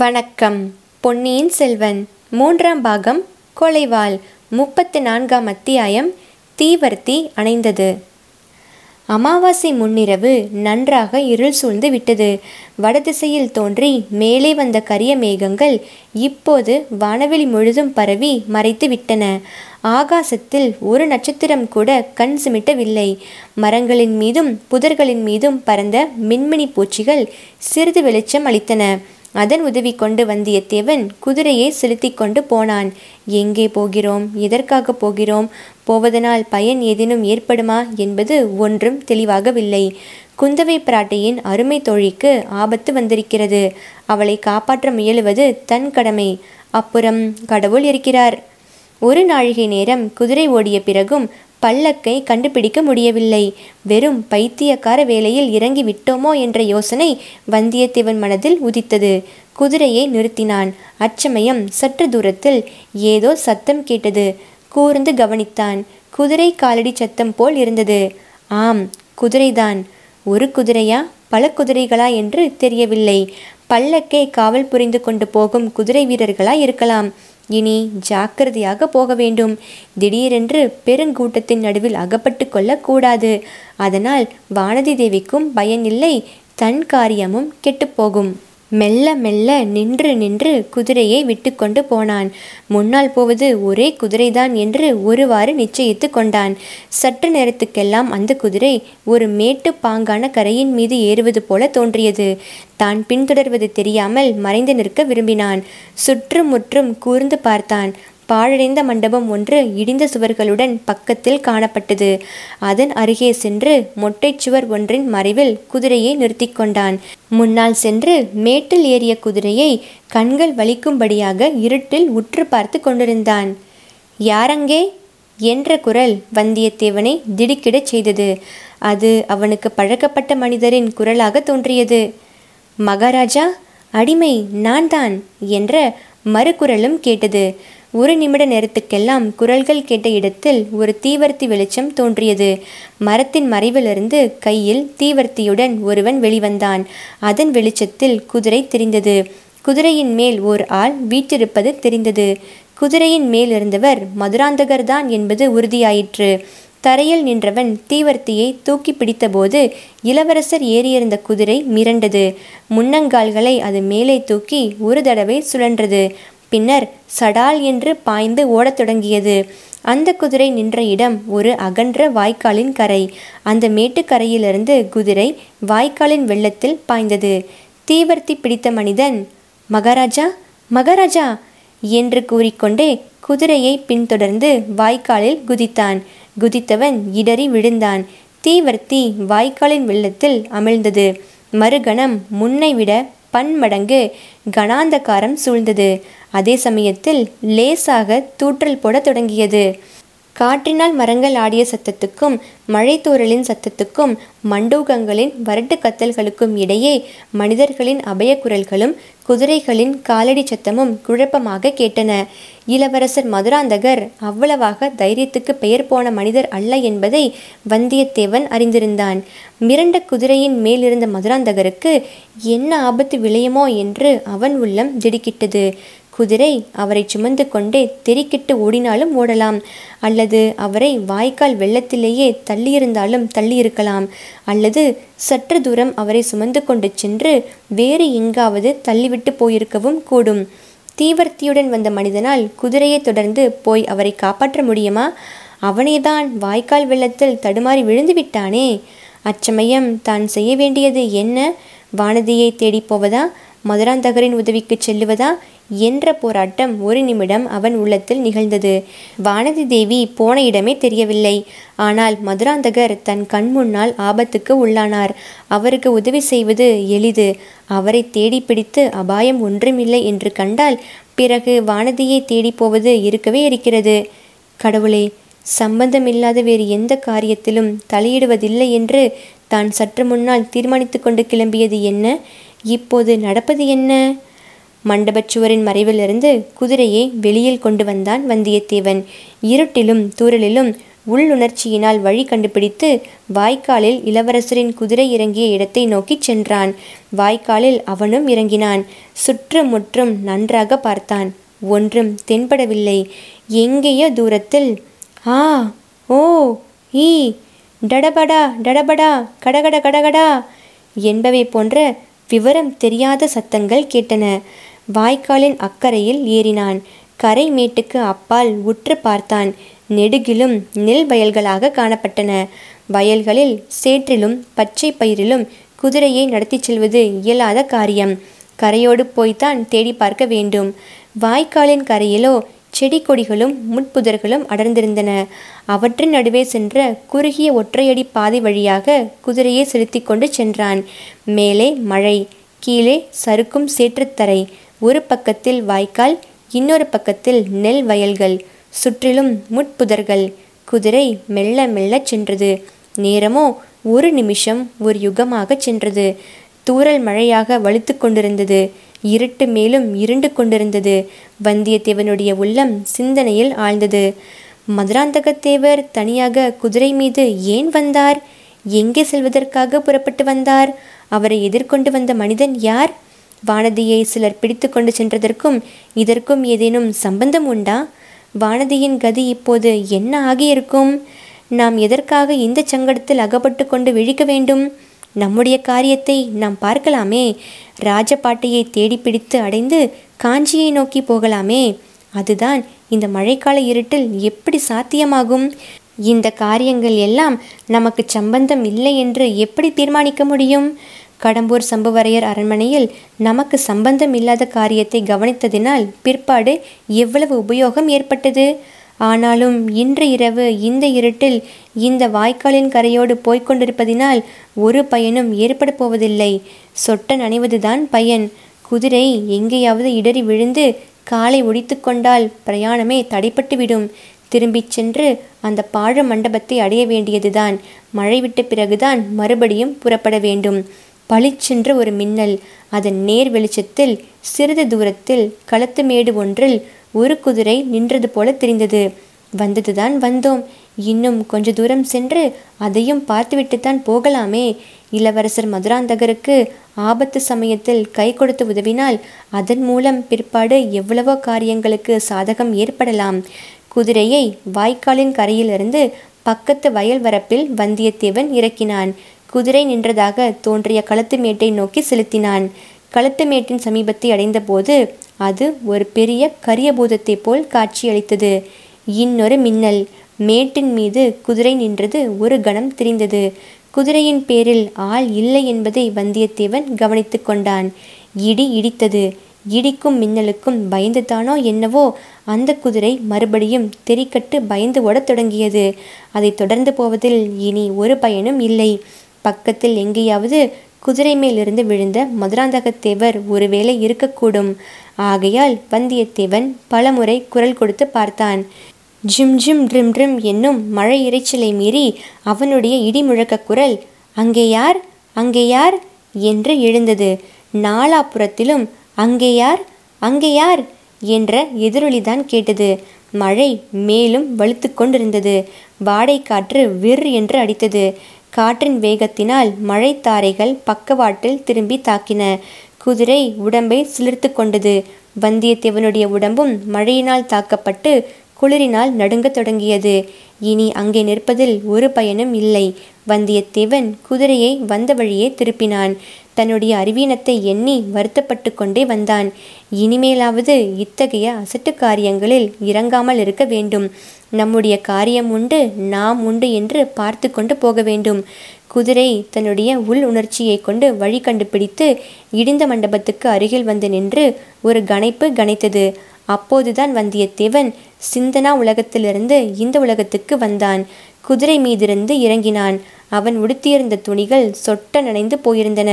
வணக்கம். பொன்னியின் செல்வன் 3ஆம் பாகம், கொலைவாள், 34ஆம் அத்தியாயம், தீவர்த்தி அணைந்தது. அமாவாசை முன்னிரவு நன்றாக இருள் சூழ்ந்து விட்டது. வடதிசையில் தோன்றி மேலே வந்த கரிய மேகங்கள் இப்போது வானவெளி முழுதும் பரவி மறைத்து விட்டன. ஆகாசத்தில் ஒரு நட்சத்திரம் கூட கண் சிமிட்டவில்லை. மரங்களின் மீதும் புதர்களின் மீதும் பறந்த மின்மினி பூச்சிகள் சிறிது வெளிச்சம் அளித்தன. அதன் உதவி கொண்டு வந்தியத்தேவன் குதிரையை செலுத்தி கொண்டு போனான். எங்கே போகிறோம், எதற்காக போகிறோம், போவதனால் பயன் ஏதேனும் ஏற்படுமா என்பது ஒன்றும் தெளிவாகவில்லை. குந்தவை பிராட்டியின் அருமை தோழிக்கு ஆபத்து வந்திருக்கிறது. அவளை காப்பாற்ற முயலுவது தன் கடமை. அப்புறம் கடவுள் இருக்கிறார். ஒரு நாழிகை நேரம் குதிரை ஓடிய பிறகும் பல்லக்கை கண்டுபிடிக்க முடியவில்லை. வெறும் பைத்தியக்கார வேலையில் இறங்கி விட்டோமோ என்ற யோசனை வந்தியத்தேவன் மனதில் உதித்தது. குதிரையை நிறுத்தினான். அச்சமயம் சற்று தூரத்தில் ஏதோ சத்தம் கேட்டது. கூர்ந்து கவனித்தான். குதிரை காலடி சத்தம் போல் இருந்தது. ஆம், குதிரைதான். ஒரு குதிரையா, பல குதிரைகளா என்று தெரியவில்லை. பல்லக்கை காவல் புரிந்து கொண்டு போகும் குதிரை வீரர்களா இருக்கலாம். இனி ஜாக்கிரதையாக போக வேண்டும். திடீரென்று பெருங்கூட்டத்தின் நடுவில் அகப்பட்டு கொள்ளக்கூடாது. அதனால் வானதி தேவிக்கும் பயனில்லை, தன் காரியமும் கெட்டுப்போகும். மெல்ல மெல்ல நின்று நின்று குதிரையை விட்டு கொண்டு போனான். முன்னால் போவது ஒரே குதிரைதான் என்று ஒருவாறு நிச்சயித்து கொண்டான். சற்று நேரத்துக்கெல்லாம் அந்த குதிரை ஒரு மேட்டு பாங்கான கரையின் மீது ஏறுவது போல தோன்றியது. தான் பின்தொடர்வது தெரியாமல் மறைந்து நிற்க விரும்பினான். சுற்றும் முற்றும் கூர்ந்து பார்த்தான். பாழடைந்த மண்டபம் ஒன்று இடிந்த சுவர்களுடன் பக்கத்தில் காணப்பட்டது. அதன் அருகே சென்று மொட்டை சுவர் ஒன்றின் மறைவில் குதிரையை நிறுத்தி கொண்டான். முன்னால் சென்று மேட்டில் ஏறிய குதிரையை கண்கள் வலிக்கும்படியாக இருட்டில் உற்று பார்த்து கொண்டிருந்தான். யாரங்கே என்ற குரல் வந்தியத்தேவனை திடுக்கிடச் செய்தது. அது அவனுக்கு பழக்கப்பட்ட மனிதரின் குரலாக தோன்றியது. மகாராஜா, அடிமை நான் தான் என்ற மறுகுரலும் கேட்டது. ஒரு நிமிட நேரத்துக்கெல்லாம் குரல்கள் கேட்ட இடத்தில் ஒரு தீவர்த்தி வெளிச்சம் தோன்றியது. மரத்தின் மறைவிலிருந்து கையில் தீவர்த்தியுடன் ஒருவன் வெளிவந்தான். அதன் வெளிச்சத்தில் குதிரை தெரிந்தது. குதிரையின் மேல் ஓர் ஆள் வீற்றிருப்பது தெரிந்தது. குதிரையின் மேலிருந்தவர் மதுராந்தகர் தான் என்பது உறுதியாயிற்று. தரையில் நின்றவன் தீவர்த்தியை தூக்கி பிடித்தபோது இளவரசர் ஏறியிருந்த குதிரை மிரண்டது. முன்னங்கால்களை அது மேலே தூக்கி ஒரு தடவை சுழன்றது. பின்னர் சடால் என்று பாய்ந்து ஓடத் தொடங்கியது. அந்த குதிரை நின்ற இடம் ஒரு அகன்ற வாய்க்காலின் கரை. அந்த மேட்டுக்கரையிலிருந்து குதிரை வாய்க்காலின் வெள்ளத்தில் பாய்ந்தது. தீவர்த்தி பிடித்த மனிதன் மகாராஜா மகாராஜா என்று கூறிக்கொண்டே குதிரையை பின்தொடர்ந்து வாய்க்காலில் குதித்தான். குதித்தவன் இடறி விழுந்தான். தீவர்த்தி வாய்க்காலின் வெள்ளத்தில் அமிழ்ந்தது. மறுகணம் முன்னை விட பன்மடங்கு கணாந்தகாரம் சூழ்ந்தது. அதே சமயத்தில் லேசாக தூற்றல் போட தொடங்கியது. காற்றினால் மரங்கள் ஆடிய சத்தத்துக்கும் மழைத்தூரலின் சத்தத்துக்கும் மண்டூகங்களின் வரட்டு கத்தல்களுக்கும் இடையே மனிதர்களின் அபயக்குரல்களும் குதிரைகளின் காலடி சத்தமும் குழப்பமாக கேட்டன. இளவரசர் மதுராந்தகர் அவ்வளவாக தைரியத்துக்கு பெயர் போன மனிதர் அல்ல என்பதை வந்தியத்தேவன் அறிந்திருந்தான். மிரண்ட குதிரையின் மேலிருந்த மதுராந்தகருக்கு என்ன ஆபத்து விளையுமோ என்று அவன் உள்ளம் திடுக்கிட்டது. குதிரை அவரை சுமந்து கொண்டே தெறிக்கிட்டு ஓடினாலும் ஓடலாம், அல்லது அவரை வாய்க்கால் வெள்ளத்திலேயே தள்ளியிருந்தாலும் தள்ளியிருக்கலாம், அல்லது சற்று தூரம் அவரை சுமந்து கொண்டு சென்று வேறு எங்காவது தள்ளிவிட்டு போயிருக்கவும் கூடும். தீவர்த்தியுடன் வந்த மனிதனால் குதிரையை தொடர்ந்து போய் அவரை காப்பாற்ற முடியுமா? அவனேதான் வாய்க்கால் வெள்ளத்தில் தடுமாறி விழுந்து விட்டானே. அச்சமயம் தான் செய்ய வேண்டியது என்ன? வானதியை தேடி போவதா, மதுராந்தகரின் உதவிக்கு செல்லுவதா என்ற போராட்டம் ஒரு நிமிடம் அவன் உள்ளத்தில் நிகழ்ந்தது. வானதி தேவி போன இடமே தெரியவில்லை. ஆனால் மதுராந்தகர் தன் கண் முன்னால் ஆபத்துக்கு உள்ளானார். அவருக்கு உதவி செய்வது எளிது. அவரை தேடி பிடித்து அபாயம் ஒன்றுமில்லை என்று கண்டால் பிறகு வானதியை தேடி போவது இருக்கவே இருக்கிறது. கடவுளே, சம்பந்தமில்லாத வேறு எந்த காரியத்திலும் தலையிடுவதில்லை என்று தான் சற்று முன்னால் தீர்மானித்து கொண்டு கிளம்பியது என்ன? இப்போது நடப்பது என்ன? மண்டபச்சுவரின் மறைவிலிருந்து குதிரையை வெளியில் கொண்டு வந்தான் வந்தியத்தேவன். இருட்டிலும் தூரலிலும் உள்ளுணர்ச்சியினால் வழி கண்டுபிடித்து வாய்க்காலில் இளவரசரின் குதிரை இறங்கிய இடத்தை நோக்கி சென்றான். வாய்க்காலில் அவனும் இறங்கினான். சுற்றும் முற்றும் நன்றாக பார்த்தான். ஒன்றும் தென்படவில்லை. எங்கேயோ தூரத்தில் ஆ, ஓ, ஈ, டடபடா டடபடா, கடகட கடகடா என்பவை போன்ற விவரம் தெரியாத சத்தங்கள் கேட்டன. வாய்க்காலின் அக்கறையில் ஏறினான். கரை மேட்டுக்கு அப்பால் உற்று பார்த்தான். நெடுகிலும் நெல் வயல்களாக காணப்பட்டன. வயல்களில் சேற்றிலும் பச்சை பயிரிலும் குதிரையை நடத்தி செல்வது இயலாத காரியம். கரையோடு போய்த்தான் தேடி பார்க்க வேண்டும். வாய்க்காலின் கரையிலோ செடி கொடிகளும் முட்புதர்களும் அடர்ந்திருந்தன. அவற்றின் நடுவே சென்ற குறுகிய ஒற்றையடி பாதை வழியாக குதிரையை செலுத்தி கொண்டு சென்றான். மேலே மழை, கீழே சறுக்கும் சேற்றுத்தரை. ஒரு பக்கத்தில் வாய்க்கால், இன்னொரு பக்கத்தில் நெல் வயல்கள், சுற்றிலும் முட்புதர்கள். குதிரை மெல்ல மெல்ல சென்றது. நேரமோ ஒரு நிமிஷம் ஒரு யுகமாக சென்றது. தூறல் மழையாக வலுத்து கொண்டிருந்தது. இருட்டு மேலும் இருண்டு கொண்டிருந்தது. வந்தியத்தேவனுடைய உள்ளம் சிந்தனையில் ஆழ்ந்தது. மதுராந்தகத்தேவர் தனியாக குதிரை மீது ஏன் வந்தார்? எங்கே செல்வதற்காக புறப்பட்டு வந்தார்? அவரை எதிர்கொண்டு வந்த மனிதன் யார்? வானதியை சிலர் பிடித்து கொண்டு சென்றதற்கும் இதற்கும் ஏதேனும் சம்பந்தம் உண்டா? வானதியின் கதி இப்போது என்ன ஆகியிருக்கும்? நாம் எதற்காக இந்த சங்கடத்தில் அகப்பட்டு கொண்டு விழிக்க வேண்டும்? நம்முடைய காரியத்தை நாம் பார்க்கலாமே. ராஜபாட்டையை தேடி பிடித்து அடைந்து காஞ்சியை நோக்கி போகலாமே. அதுதான் இந்த மழைக்கால இருட்டில் எப்படி சாத்தியமாகும்? இந்த காரியங்கள் எல்லாம் நமக்கு சம்பந்தம் இல்லை என்று எப்படி தீர்மானிக்க முடியும்? கடம்பூர் சம்புவரையர் அரண்மனையில் நமக்கு சம்பந்தம் இல்லாத காரியத்தை கவனித்ததினால் பிற்பாடு எவ்வளவு உபயோகம் ஏற்பட்டது. ஆனாலும் இன்று இரவு இந்த இருட்டில் இந்த வாய்க்காலின் கரையோடு போய்கொண்டிருப்பதினால் ஒரு பயனும் ஏற்பட போவதில்லை. சொட்ட நனைவதுதான் பயன். குதிரை எங்கேயாவது இடறி விழுந்து காலை ஒடித்து கொண்டால் பிரயாணமே தடைப்பட்டுவிடும். திரும்பிச் சென்று அந்த பாழ மண்டபத்தை அடைய வேண்டியதுதான். மழை விட்ட பிறகுதான் மறுபடியும் புறப்பட வேண்டும். பளிச்சென்ற ஒரு மின்னல். அதன் நேர் வெளிச்சத்தில் சிறிது தூரத்தில் களத்து மேடு ஒன்றில் ஒரு குதிரை நின்றது போல தெரிந்தது. வந்ததுதான் வந்தோம், இன்னும் கொஞ்ச தூரம் சென்று அதையும் பார்த்துவிட்டுத்தான் போகலாமே. இளவரசர் மதுராந்தகருக்கு ஆபத்து சமயத்தில் கை கொடுத்து உதவினால் அதன் மூலம் பிற்பாடு எவ்வளவோ காரியங்களுக்கு சாதகம் ஏற்படலாம். குதிரையை வாய்க்காலின் கரையிலிருந்து பக்கத்து வயல் வரப்பில் வந்தியத்தேவன் இறக்கினான். குதிரை நின்றதாக தோன்றிய களத்து மேட்டை நோக்கி செலுத்தினான். களத்து மேட்டின் சமீபத்தை அடைந்த போது அது ஒரு பெரிய கரிய பூதத்தை போல் காட்சியளித்தது. இன்னொரு மின்னல். மேட்டின் மீது குதிரை நின்றது ஒரு கணம் தெரிந்தது. குதிரையின் பேரில் ஆள் இல்லை என்பதை வந்தியத்தேவன் கவனித்து கொண்டான். இடி இடித்தது. இடிக்கும் மின்னலுக்கும் பயந்துதானோ என்னவோ அந்த குதிரை மறுபடியும் தெரிக்கட்டு பயந்து ஓடத் தொடங்கியது. அதை தொடர்ந்து போவதில் இனி ஒரு பயனும் இல்லை. பக்கத்தில் எங்கேயாவது குதிரை மேலிருந்து விழுந்த மதுராந்தகத்தேவர் ஒருவேளை இருக்கக்கூடும். ஆகையால் வந்தியத்தேவன் பலமுறை குரல் கொடுத்து பார்த்தான். ஜிம் ஜிம் ட்ரிம் ட்ரிம் என்னும் மழை இறைச்சலை மீறி அவனுடைய இடி முழக்க குரல் அங்கே யார், அங்கே யார் என்று எழுந்தது. நாலாபுறத்திலும் அங்கே யார், அங்கே யார் என்ற எதிரொலிதான் கேட்டது. மழை மேலும் வலுத்து கொண்டிருந்தது. வாடை காற்று விர் என்று அடித்தது. காற்றின் வேகத்தினால் மழை தாரைகள் பக்கவாட்டில் திரும்பி தாக்கின. குதிரை உடம்பை சிலிர்த்து கொண்டது. வந்தியத்தேவனுடைய உடம்பும் மழையினால் தாக்கப்பட்டு குளிரினால் நடுங்க தொடங்கியது. இனி அங்கே நிற்பதில் ஒரு பயனும் இல்லை. வந்தியத்தேவன் குதிரையை வந்த வழியே திருப்பினான். தன்னுடைய அறிவீனத்தை எண்ணி வருத்தப்பட்டு கொண்டே வந்தான். இனிமேலாவது இத்தகைய அசட்டு காரியங்களில் இறங்காமல் இருக்க வேண்டும். நம்முடைய காரியம் உண்டு, நாம் உண்டு என்று பார்த்து கொண்டு போக வேண்டும். குதிரை தன்னுடைய உள் உணர்ச்சியை கொண்டு வழி கண்டுபிடித்து இடிந்த மண்டபத்துக்கு அருகில் வந்து நின்று ஒரு கனைப்பு கனைத்தது. அப்போதுதான் வந்தியத்தேவன் சிந்தனா உலகத்திலிருந்து இந்த உலகத்துக்கு வந்தான். குதிரை மீதிருந்து இறங்கினான். அவன் உடுத்தியிருந்த துணிகள் சொட்ட நனைந்து போயிருந்தன.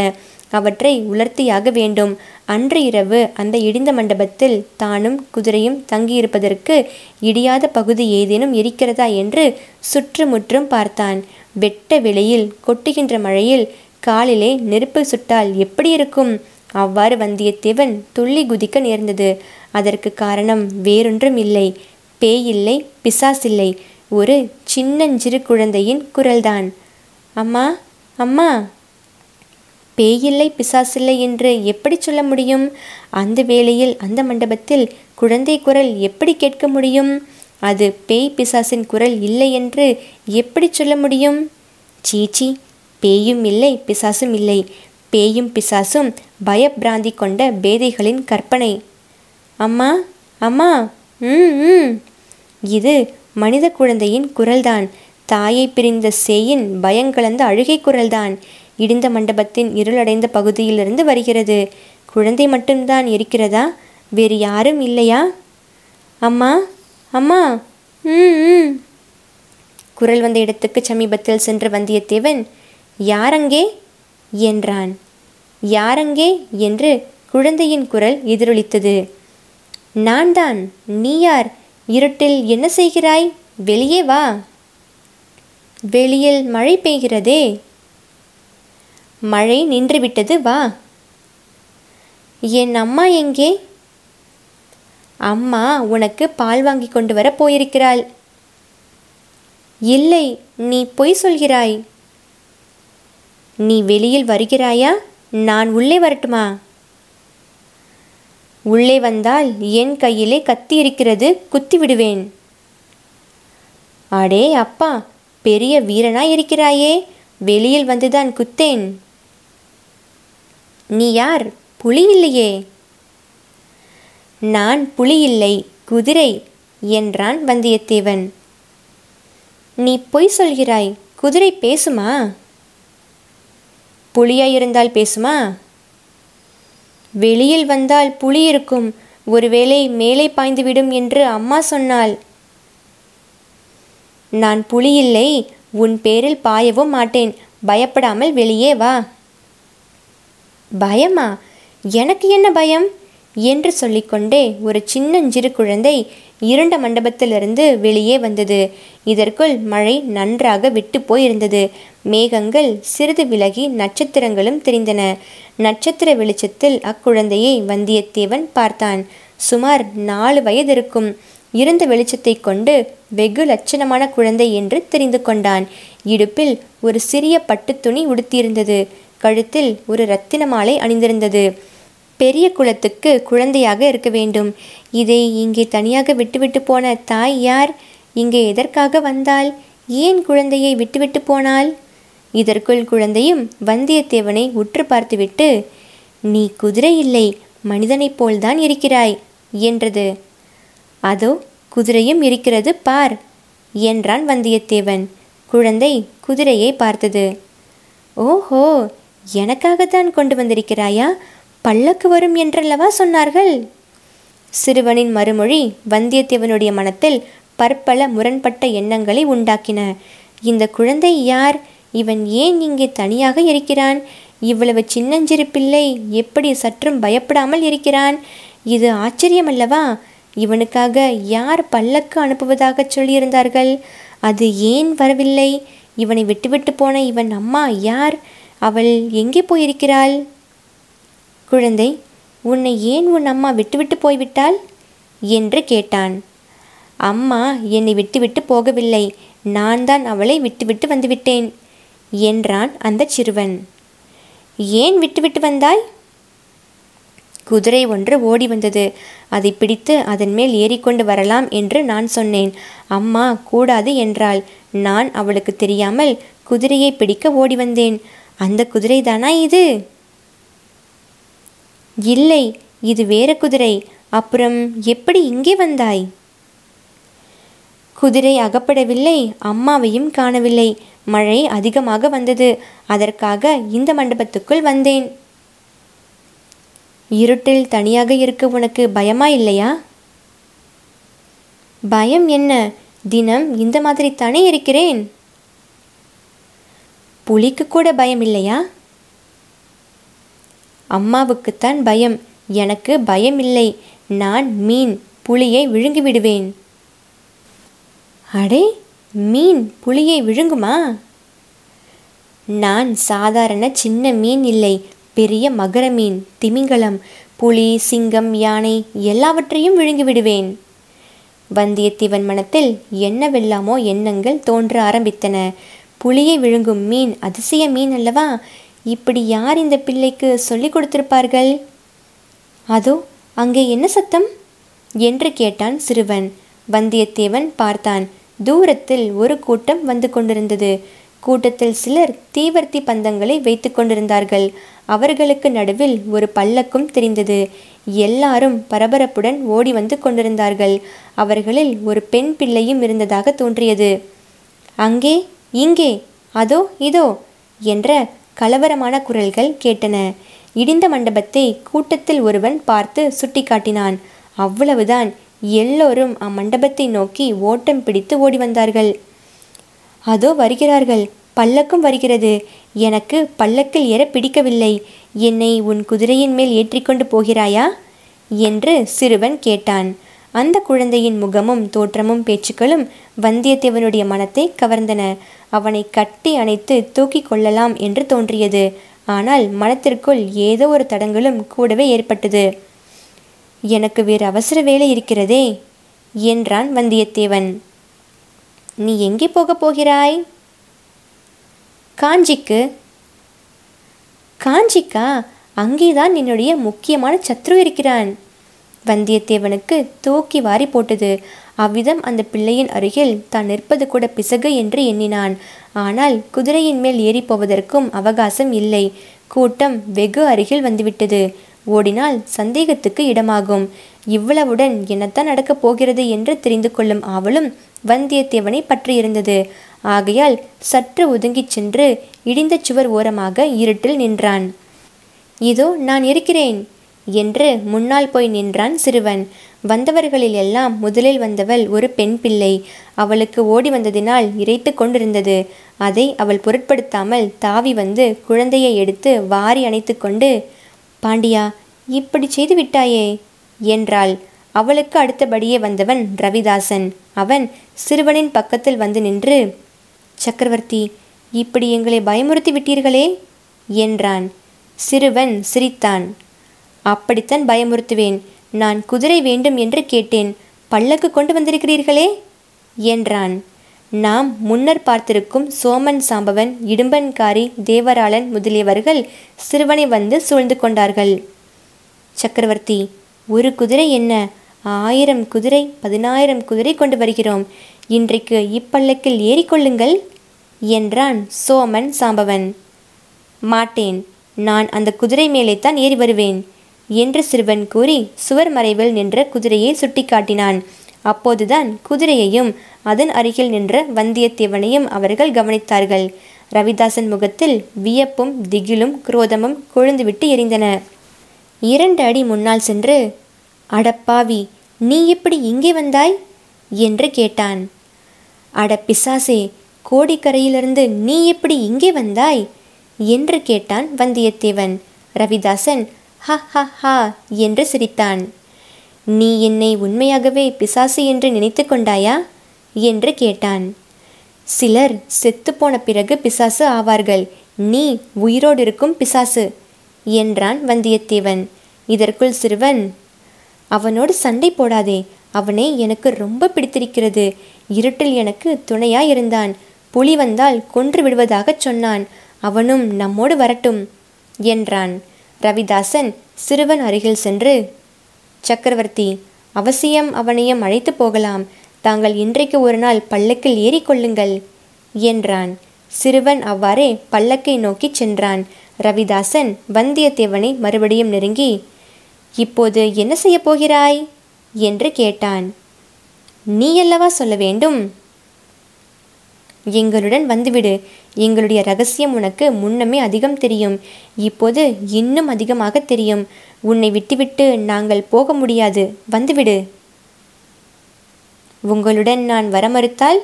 அவற்றை உலர்த்தியாக வேண்டும். அன்று இரவு அந்த இடிந்த மண்டபத்தில் தானும் குதிரையும் தங்கியிருப்பதற்கு இடியாத பகுதி ஏதேனும் இருக்கிறதா என்று சுற்றுமுற்றும் பார்த்தான். வெட்ட வெளியில் கொட்டுகின்ற மழையில் காலிலே நெருப்பு சுட்டால் எப்படி இருக்கும்? அவ்வாறு வந்தியத்தேவன் துள்ளி குதிக்க நேர்ந்தது. அதற்கு காரணம் வேறொன்றும் இல்லை. பேயில்லை, பிசாசில்லை, ஒரு சின்னஞ்சிறு குழந்தையின் குரல்தான். அம்மா, அம்மா. பேயில்லை பிசாசில்லை என்று எப்படி சொல்ல முடியும்? அந்த வேளையில் அந்த மண்டபத்தில் குழந்தை குரல் எப்படி கேட்க முடியும்? அது பேய் பிசாசின் குரல் இல்லை என்று எப்படி சொல்ல முடியும்? சீச்சி, பேயும் இல்லை பிசாசும் இல்லை. பேயும் பிசாசும் பயப்பிராந்தி கொண்ட பேதைகளின் கற்பனை. அம்மா, அம்மா. ம், இது மனித குழந்தையின் குரல்தான். தாயை பிரிந்த சேயின் பயங்கலந்த அழுகை குரல்தான். இடிந்த மண்டபத்தின் இருளடைந்த பகுதியிலிருந்து வருகிறது. குழந்தை மட்டும்தான் இருக்கிறதா? வேறு யாரும் இல்லையா? அம்மா, அம்மா. ம். குரல் வந்த இடத்துக்கு சமீபத்தில் சென்ற வந்தியத்தேவன் யாரங்கே என்றான். யாரங்கே என்று குழந்தையின் குரல் எதிரொலித்தது. நான் தான். நீ யார்? இருட்டில் என்ன செய்கிறாய்? வெளியே வா. வெளியில் மழை பெய்கிறதே. மழை நின்றுவிட்டது, வா. என் அம்மா எங்கே? அம்மா உனக்கு பால் வாங்கி கொண்டு வர போயிருக்கிறாள். இல்லை, நீ பொய் சொல்கிறாய். நீ வெளியில் வருகிறாயா? நான் உள்ளே வரட்டுமா? உள்ளே வந்தால் என் கையிலே கத்தி இருக்கிறது, குத்தி விடுவேன். அடே அப்பா, பெரிய வீரனாய் இருக்கிறாயே. வெளியில் வந்துதான் குத்தேன். நீ யார்? புலி இல்லையே. நான் புலி இல்லை, குதிரை என்றான் வந்தியத்தேவன். நீ பொய் சொல்கிறாய். குதிரை பேசுமா? புலியாயிருந்தால் பேசுமா? வெளியில் வந்தால் புலி இருக்கும். ஒருவேளை மேலே பாய்ந்துவிடும் என்று அம்மா சொன்னாள். நான் புலி இல்லை, உன் பேரில் பாயவும் மாட்டேன். பயப்படாமல் வெளியே வா. பயமா? எனக்கு என்ன பயம் என்று சொல்லிக்கொண்டே ஒரு சின்னஞ்சிறு குழந்தை இருண்ட மண்டபத்திலிருந்து வெளியே வந்தது. இதற்குள் மழை நன்றாக விட்டு போயிருந்தது. மேகங்கள் சிறிது விலகி நட்சத்திரங்களும் தெரிந்தன. நட்சத்திர வெளிச்சத்தில் அக்குழந்தையை வந்தியத்தேவன் பார்த்தான். சுமார் 4 வயது இருக்கும். இருந்த வெளிச்சத்தை கொண்டு வெகு லட்சணமான குழந்தை என்று தெரிந்து கொண்டான். இடுப்பில் ஒரு சிறிய பட்டு துணி உடுத்தியிருந்தது. கழுத்தில் ஒரு இரத்தின மாலை அணிந்திருந்தது. பெரிய குலத்துக்கு குழந்தையாக இருக்க வேண்டும். இதை இங்கே தனியாக விட்டுவிட்டு போன தாய் யார்? இங்கே எதற்காக வந்தாள்? ஏன் குழந்தையை விட்டுவிட்டு போனாள்? இதற்குள் குழந்தையும் வந்தியத்தேவனை உற்று பார்த்துவிட்டு, நீ குதிரை இல்லை, மனிதனைப் போல்தான் இருக்கிறாய் என்றது. அதோ குதிரையும் இருக்கிறது பார் என்றான் வந்தியத்தேவன். குழந்தை குதிரையை பார்த்தது. ஓஹோ, எனக்காகத்தான் கொண்டு வந்திருக்கிறாயா? பல்லக்கு வரும் என்றல்லவா சொன்னார்கள்? சிறுவனின் மறுமொழி வந்தியத்தேவனுடைய மனத்தில் பற்பல முரண்பட்ட எண்ணங்களை உண்டாக்கின. இந்த குழந்தை யார்? இவன் ஏன் இங்கே தனியாக இருக்கிறான்? இவ்வளவு சின்னஞ்சிறு பிள்ளை எப்படி சற்றும் பயப்படாமல் இருக்கிறான்? இது ஆச்சரியமல்லவா? இவனுக்காக யார் பல்லக்கு அனுப்புவதாக சொல்லியிருந்தார்கள்? அது ஏன் வரவில்லை? இவனை விட்டுவிட்டு போன இவன் அம்மா யார்? அவள் எங்கே போயிருக்கிறாள்? குழந்தை, உன்னை ஏன் உன் அம்மா விட்டுவிட்டு போய்விட்டாள் என்று கேட்டான். அம்மா என்னை விட்டுவிட்டு போகவில்லை, நான் தான் அவளை விட்டுவிட்டு வந்துவிட்டேன் என்றான் அந்த சிறுவன். ஏன் விட்டுவிட்டு வந்தாய்? குதிரை ஒன்று ஓடி வந்தது. அதை பிடித்து அதன் மேல் ஏறிக்கொண்டு வரலாம் என்று நான் சொன்னேன். அம்மா கூடாது என்றாள். நான் அவளுக்கு தெரியாமல் குதிரையை பிடிக்க ஓடி வந்தேன். அந்த குதிரைதானா இது? இல்லை, இது வேற குதிரை. அப்புறம் எப்படி இங்கே வந்தாய்? குதிரை அகப்படவில்லை, அம்மாவையும் காணவில்லை. மழை அதிகமாக வந்தது, அதற்காக இந்த மண்டபத்துக்குள் வந்தேன். இருட்டில் தனியாக இருக்க உனக்கு பயமா இல்லையா? பயம் என்ன? தினம் இந்த மாதிரி தானே இருக்கிறேன். புலிக்கு கூட பயம் இல்லையா? அம்மாவுக்குத்தான் பயம், எனக்கு பயம் இல்லை. நான் மீன், புலியை விழுங்கிவிடுவேன். அடே, மீன் புலியை விழுங்குமா? நான் சாதாரண சின்ன மீன் இல்லை, பெரிய மகர மீன், திமிங்கலம். புலி, சிங்கம், யானை எல்லாவற்றையும் விழுங்கிவிடுவேன். வந்தியத்தேவன் மனத்தில் என்னவெல்லாமோ எண்ணங்கள் தோன்ற ஆரம்பித்தன. புளியை விழுங்கும் மீன் அதிசய மீன் அல்லவா? இப்படி யார் இந்த பிள்ளைக்கு சொல்லி கொடுத்திருப்பார்கள்? அதோ அங்கே என்ன சத்தம் என்று கேட்டான் சிறுவன். வந்தியத்தேவன் பார்த்தான். தூரத்தில் ஒரு கூட்டம் வந்து கொண்டிருந்தது. கூட்டத்தில் சிலர் தீவர்த்தி பந்தங்களை வைத்து கொண்டிருந்தார்கள். அவர்களுக்கு நடுவில் ஒரு பல்லக்கும் தெரிந்தது. எல்லாரும் பரபரப்புடன் ஓடி வந்து கொண்டிருந்தார்கள். அவர்களில் ஒரு பெண் பிள்ளையும் இருந்ததாக தோன்றியது. அங்கே, இங்கே, அதோ, இதோ என்ற கலவரமான குரல்கள் கேட்டன. இடிந்த மண்டபத்தை கூட்டத்தில் ஒருவன் பார்த்து சுட்டி காட்டினான். அவ்வளவுதான், எல்லோரும் அம்மண்டபத்தை நோக்கி ஓட்டம் பிடித்து ஓடி வந்தார்கள். அதோ வருகிறார்கள், பல்லக்கும் வருகிறது. எனக்கு பல்லக்கில் ஏற பிடிக்கவில்லை. என்னை உன் குதிரையின் மேல் ஏற்றிக்கொண்டு போகிறாயா என்று சிறுவன் கேட்டான். அந்த குழந்தையின் முகமும் தோற்றமும் பேச்சுக்களும் வந்தியத்தேவனுடைய மனத்தை கவர்ந்தன. அவனை கட்டி அணைத்து தூக்கி கொள்ளலாம் என்று தோன்றியது. ஆனால் மனத்திற்குள் ஏதோ ஒரு தடங்களும் கூடவே ஏற்பட்டது. எனக்கு வேறு அவசர வேலை இருக்கிறதே என்றான் வந்தியத்தேவன். நீ எங்கே போகப் போகிறாய்? காஞ்சிக்கு. காஞ்சிக்கா? அங்கேதான் என்னுடைய முக்கியமான சத்ரு இருக்கிறான். வந்தியத்தேவனுக்கு தூக்கி வாரி போட்டது. அவ்விதம் அந்த பிள்ளையின் அருகில் தான் நிற்பது கூட பிசகு என்று எண்ணினான். ஆனால் குதிரையின் மேல் ஏறி போவதற்கும் அவகாசம் இல்லை. கூட்டம் வெகு அருகில் வந்துவிட்டது. ஓடினால் சந்தேகத்துக்கு இடமாகும். இவ்வளவுடன் என்னத்தான் நடக்கப் போகிறது என்று தெரிந்து கொள்ளும் ஆவலும் வந்தியத்தேவனை பற்றியிருந்தது. ஆகையால் சற்று ஒதுங்கிச் சென்று இடிந்த சுவர் ஓரமாக இருட்டில் நின்றான். இதோ நான் இருக்கிறேன் என்று முன்னால் போய் நின்றான் சிறுவன். வந்தவர்களில் எல்லாம் முதலில் வந்தவள் ஒரு பெண் பிள்ளை. அவளுக்கு ஓடி வந்ததினால் இறைத்து கொண்டிருந்தது. அதை அவள் பொருட்படுத்தாமல் தாவி வந்து குழந்தையை எடுத்து வாரி அணைத்து கொண்டு, பாண்டியா, இப்படி செய்து விட்டாயே என்றாள். அவளுக்கு அடுத்தபடியே வந்தவன் ரவிதாசன். அவன் சிறுவனின் பக்கத்தில் வந்து நின்று, சக்கரவர்த்தி, இப்படி எங்களை பயமுறுத்தி விட்டீர்களே என்றான். சிறுவன் சிரித்தான். அப்படித்தான் பயமுறுத்துவேன். நான் குதிரை வேண்டும் என்று கேட்டேன். பல்லக்கு கொண்டு வந்திருக்கிறீர்களே என்றான். நாம் முன்னர் பார்த்திருக்கும் சோமன் சாம்பவன், இடும்பன்காரி, தேவராளன் முதலியவர்கள் சிறுவனை வந்து சூழ்ந்து கொண்டார்கள். சக்கரவர்த்தி, ஒரு குதிரை என்ன, 1000 குதிரை 10000 குதிரை கொண்டு வருகிறோம். இன்றைக்கு இப்பல்லக்கில் ஏறிக்கொள்ளுங்கள் என்றான் சோமன் சாம்பவன். மாட்டேன், நான் அந்த குதிரை மேலே தான் ஏறி வருவேன் என்று சிறுவன் கூறி சுவர் மறைவில் நின்ற குதிரையை சுட்டி காட்டினான். அப்போதுதான் குதிரையையும் அதன் அருகில் நின்ற வந்தியத்தேவனையும் அவர்கள் கவனித்தார்கள். ரவிதாசன் முகத்தில் வியப்பும் திகிலும் குரோதமும் கொழுந்துவிட்டு எரிந்தன. 2 அடி முன்னால் சென்று, அடப்பாவி, நீ எப்படி இங்கே வந்தாய் என்று கேட்டான். அட பிசாசே, கோடிக்கரையிலிருந்து நீ எப்படி இங்கே வந்தாய் என்று கேட்டான் வந்தியத்தேவன். ரவிதாசன் ஹ ஹ ஹா என்று சிரித்தான். நீ என்னை உண்மையாகவே பிசாசு என்று நினைத்து கொண்டாயா என்று கேட்டான். சிலர் செத்துப்போன பிறகு பிசாசு ஆவார்கள். நீ உயிரோடு இருக்கும் பிசாசு என்றான் வந்தியத்தேவன். இதற்குள் சிறுவன், அவனோடு சண்டை போடாதே, அவனை எனக்கு ரொம்ப பிடித்திருக்கிறது. இருட்டில் எனக்கு துணையாயிருந்தான். புலி வந்தால் கொன்று விடுவதாகச் சொன்னான். அவனும் நம்மோடு வரட்டும் என்றான். ரவிதாசன் சிறுவன் அருகில் சென்று, சக்கரவர்த்தி, அவசியம் அவனையும் அழைத்து போகலாம். தாங்கள் இன்றைக்கு ஒரு நாள் பல்லக்கில் ஏறிக்கொள்ளுங்கள் என்றான். சிறுவன் அவ்வாறே பல்லக்கை நோக்கி சென்றான். ரவிதாசன் வந்தியத்தேவனை மறுபடியும் நெருங்கி, இப்போது என்ன செய்ய போகிறாய் என்று கேட்டான். நீ அல்லவா சொல்ல வேண்டும். எங்களுடன் வந்துவிடு. எங்களுடைய ரகசியம் உனக்கு முன்னமே அதிகம் தெரியும். இப்போது இன்னும் அதிகமாக தெரியும். உன்னை விட்டுவிட்டு நாங்கள் போக முடியாது. வந்துவிடு. உங்களுடன் நான் வர மறுத்தால்?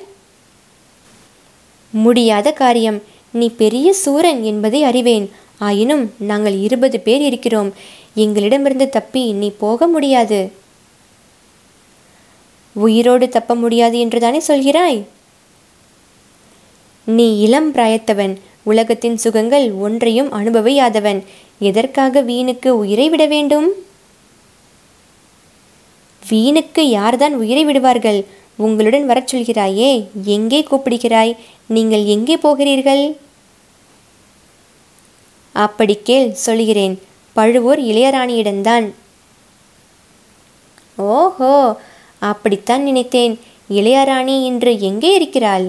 முடியாத காரியம். நீ பெரிய சூரன் என்பதை அறிவேன். ஆயினும் நாங்கள் 20 பேர் இருக்கிறோம். எங்களிடமிருந்து தப்பி நீ போக முடியாது. உயிரோடு தப்ப முடியாது என்றுதானே சொல்கிறாய்? நீ இளம் பிராயத்தவன். உலகத்தின் சுகங்கள் ஒன்றையும் அனுபவியாதவன். எதற்காக வீணுக்கு உயிரை விட வேண்டும்? வீணுக்கு யார்தான் உயிரை விடுவார்கள்? உங்களுடன் வர சொல்கிறாயே, எங்கே கூப்பிடுகிறாய்? நீங்கள் எங்கே போகிறீர்கள்? அப்படி கேள், சொல்கிறேன். பழுவூர் இளையராணியிடம்தான். ஓஹோ, அப்படித்தான் நினைத்தேன். இளையராணி இன்று எங்கே இருக்கிறாள்?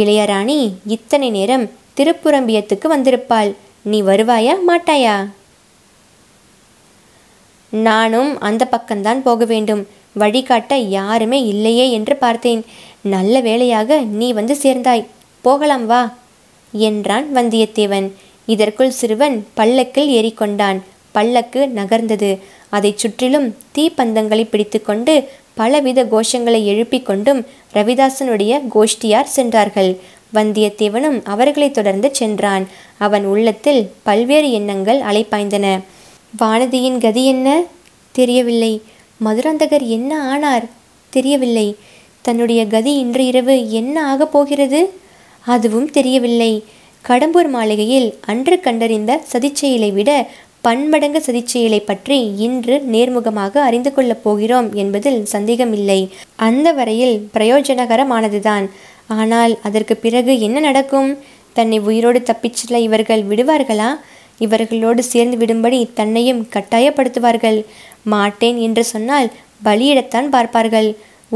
இளையராணி இத்தனை நேரம் திருப்புரம்பியத்துக்கு வந்திருப்பாள். நீ வருவாயா மாட்டாயா? நானும் அந்த பக்கம்தான் போக வேண்டும். வழிகாட்ட யாருமே இல்லையே என்று பார்த்தேன். நல்ல வேளையாக நீ வந்து சேர்ந்தாய். போகலாம் வா என்றான் வந்தியத்தேவன். இதற்குள் சிறுவன் பல்லக்கில் ஏறிக்கொண்டான். பல்லக்கு நகர்ந்தது. அதை சுற்றிலும் தீப்பந்தங்களை பிடித்து கொண்டு பலவித கோஷங்களை எழுப்பிக் கொண்டும் ரவிதாசனுடைய கோஷ்டியார் சென்றார்கள். வந்தியத்தேவனும் அவர்களை தொடர்ந்து சென்றான். அவன் உள்ளத்தில் பல்வேறு எண்ணங்கள் அலைப்பாய்ந்தன. வானதியின் கதி என்ன? தெரியவில்லை. மதுராந்தகர் என்ன ஆனார்? தெரியவில்லை. தன்னுடைய கதி இன்று இரவு என்ன ஆகப் போகிறது? அதுவும் தெரியவில்லை. கடம்பூர் மாளிகையில் அன்று கண்டறிந்த சதிச்செயலை விட பன்மடங்கு சதிச்செயலை பற்றி இன்று நேர்முகமாக அறிந்து கொள்ளப் போகிறோம் என்பதில் சந்தேகமில்லை. அந்த வரையில் பிரயோஜனகரமானதுதான். ஆனால் அதற்கு பிறகு என்ன நடக்கும்? தன்னை உயிரோடு தப்பிச்செல்ல இவர்கள் விடுவார்களா? இவர்களோடு சேர்ந்து விடும்படி தன்னையும் கட்டாயப்படுத்துவார்கள். மாட்டேன் என்று சொன்னால் பலியிடத்தான் பார்ப்பார்கள்.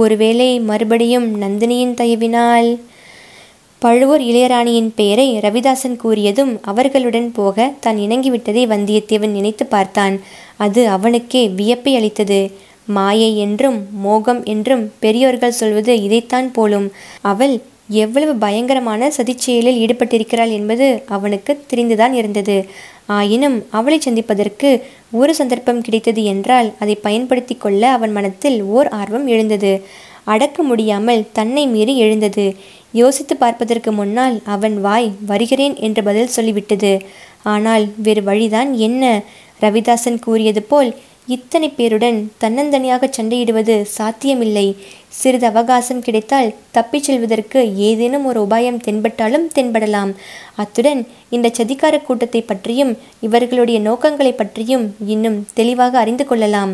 ஒருவேளை மறுபடியும் நந்தினியின் தயவினால்? பழுவூர் இளையராணியின் பெயரை ரவிதாசன் கூறியதும் அவர்களுடன் போக தான் இணங்கிவிட்டதை வந்தியத்தேவன் நினைத்து பார்த்தான். அது அவனுக்கே வியப்பை அளித்தது. மாயை என்றும் மோகம் என்றும் பெரியோர்கள் சொல்வது இதைத்தான் போலும். அவள் எவ்வளவு பயங்கரமான சதிச்செயலில் ஈடுபட்டிருக்கிறாள் என்பது அவனுக்கு தெரிந்துதான் இருந்தது. ஆயினும் அவளை சந்திப்பதற்கு ஒரு சந்தர்ப்பம் கிடைத்தது என்றால் அதை பயன்படுத்தி கொள்ள அவன் மனத்தில் ஓர் ஆர்வம் எழுந்தது. அடக்க முடியாமல் தன்னை மீறி எழுந்தது. யோசித்து பார்ப்பதற்கு முன்னால் அவன் வாய் வருகிறேன் என்று பதில் சொல்லிவிட்டது. ஆனால் வேறு வழிதான் என்ன? ரவிதாசன் கூறியது போல் இத்தனை பேருடன் தன்னந்தனியாக சண்டையிடுவது சாத்தியமில்லை. சிறிது அவகாசம் கிடைத்தால் தப்பிச் செல்வதற்கு ஏதேனும் ஒரு உபாயம் தென்படலாம். அத்துடன் இந்த சதிகார கூட்டத்தை பற்றியும் இவர்களுடைய நோக்கங்களை பற்றியும் இன்னும் தெளிவாக அறிந்து கொள்ளலாம்.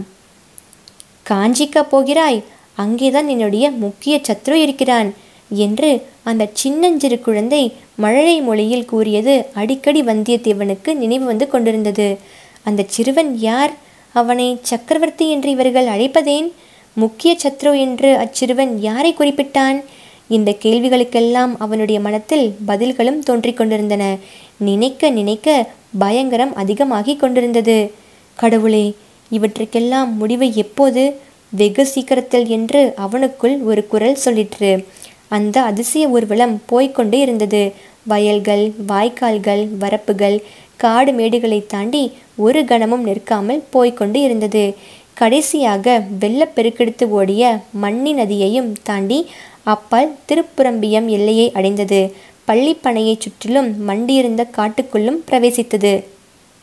காஞ்சிக்கா போகிறாய்? அங்கேதான் என்னுடைய முக்கிய சத்ரு இருக்கிறான் என்று அந்த சின்னஞ்சிறு குழந்தை மழலை மொழியில் கூறியது அடிக்கடி வந்தியத்தேவனுக்கு நினைவு வந்து கொண்டிருந்தது. அந்த சிறுவன் யார்? அவனை சக்கரவர்த்தி என்று இவர்கள் அழைப்பதேன்? முக்கிய சத்ரு என்று அச்சிறுவன் யாரை குறிப்பிட்டான்? இந்த கேள்விகளுக்கெல்லாம் அவனுடைய மனத்தில் பதில்களும் தோன்றிக் கொண்டிருந்தன. நினைக்க நினைக்க பயங்கரம் அதிகமாகி கொண்டிருந்தது. கடவுளே, இவற்றுக்கெல்லாம் முடிவு எப்போது? வெகு சீக்கிரத்தில் என்று அவனுக்குள் ஒரு குரல் சொல்லிற்று. அந்த அதிசய ஊர்வலம் போய்கொண்டே இருந்தது. வயல்கள், வாய்க்கால்கள், வரப்புகள், காடு மேடுகளை தாண்டி ஒரு கணமும் நிற்காமல் போய்கொண்டு இருந்தது. கடைசியாக வெள்ளப்பெருக்கெடுத்து ஓடிய மண்ணி நதியையும் தாண்டி அப்பால் திருப்புரம்பியம் எல்லையை அடைந்தது. பள்ளிப்பனையை சுற்றிலும் மண்டியிருந்த காட்டுக்குள்ளும் பிரவேசித்தது.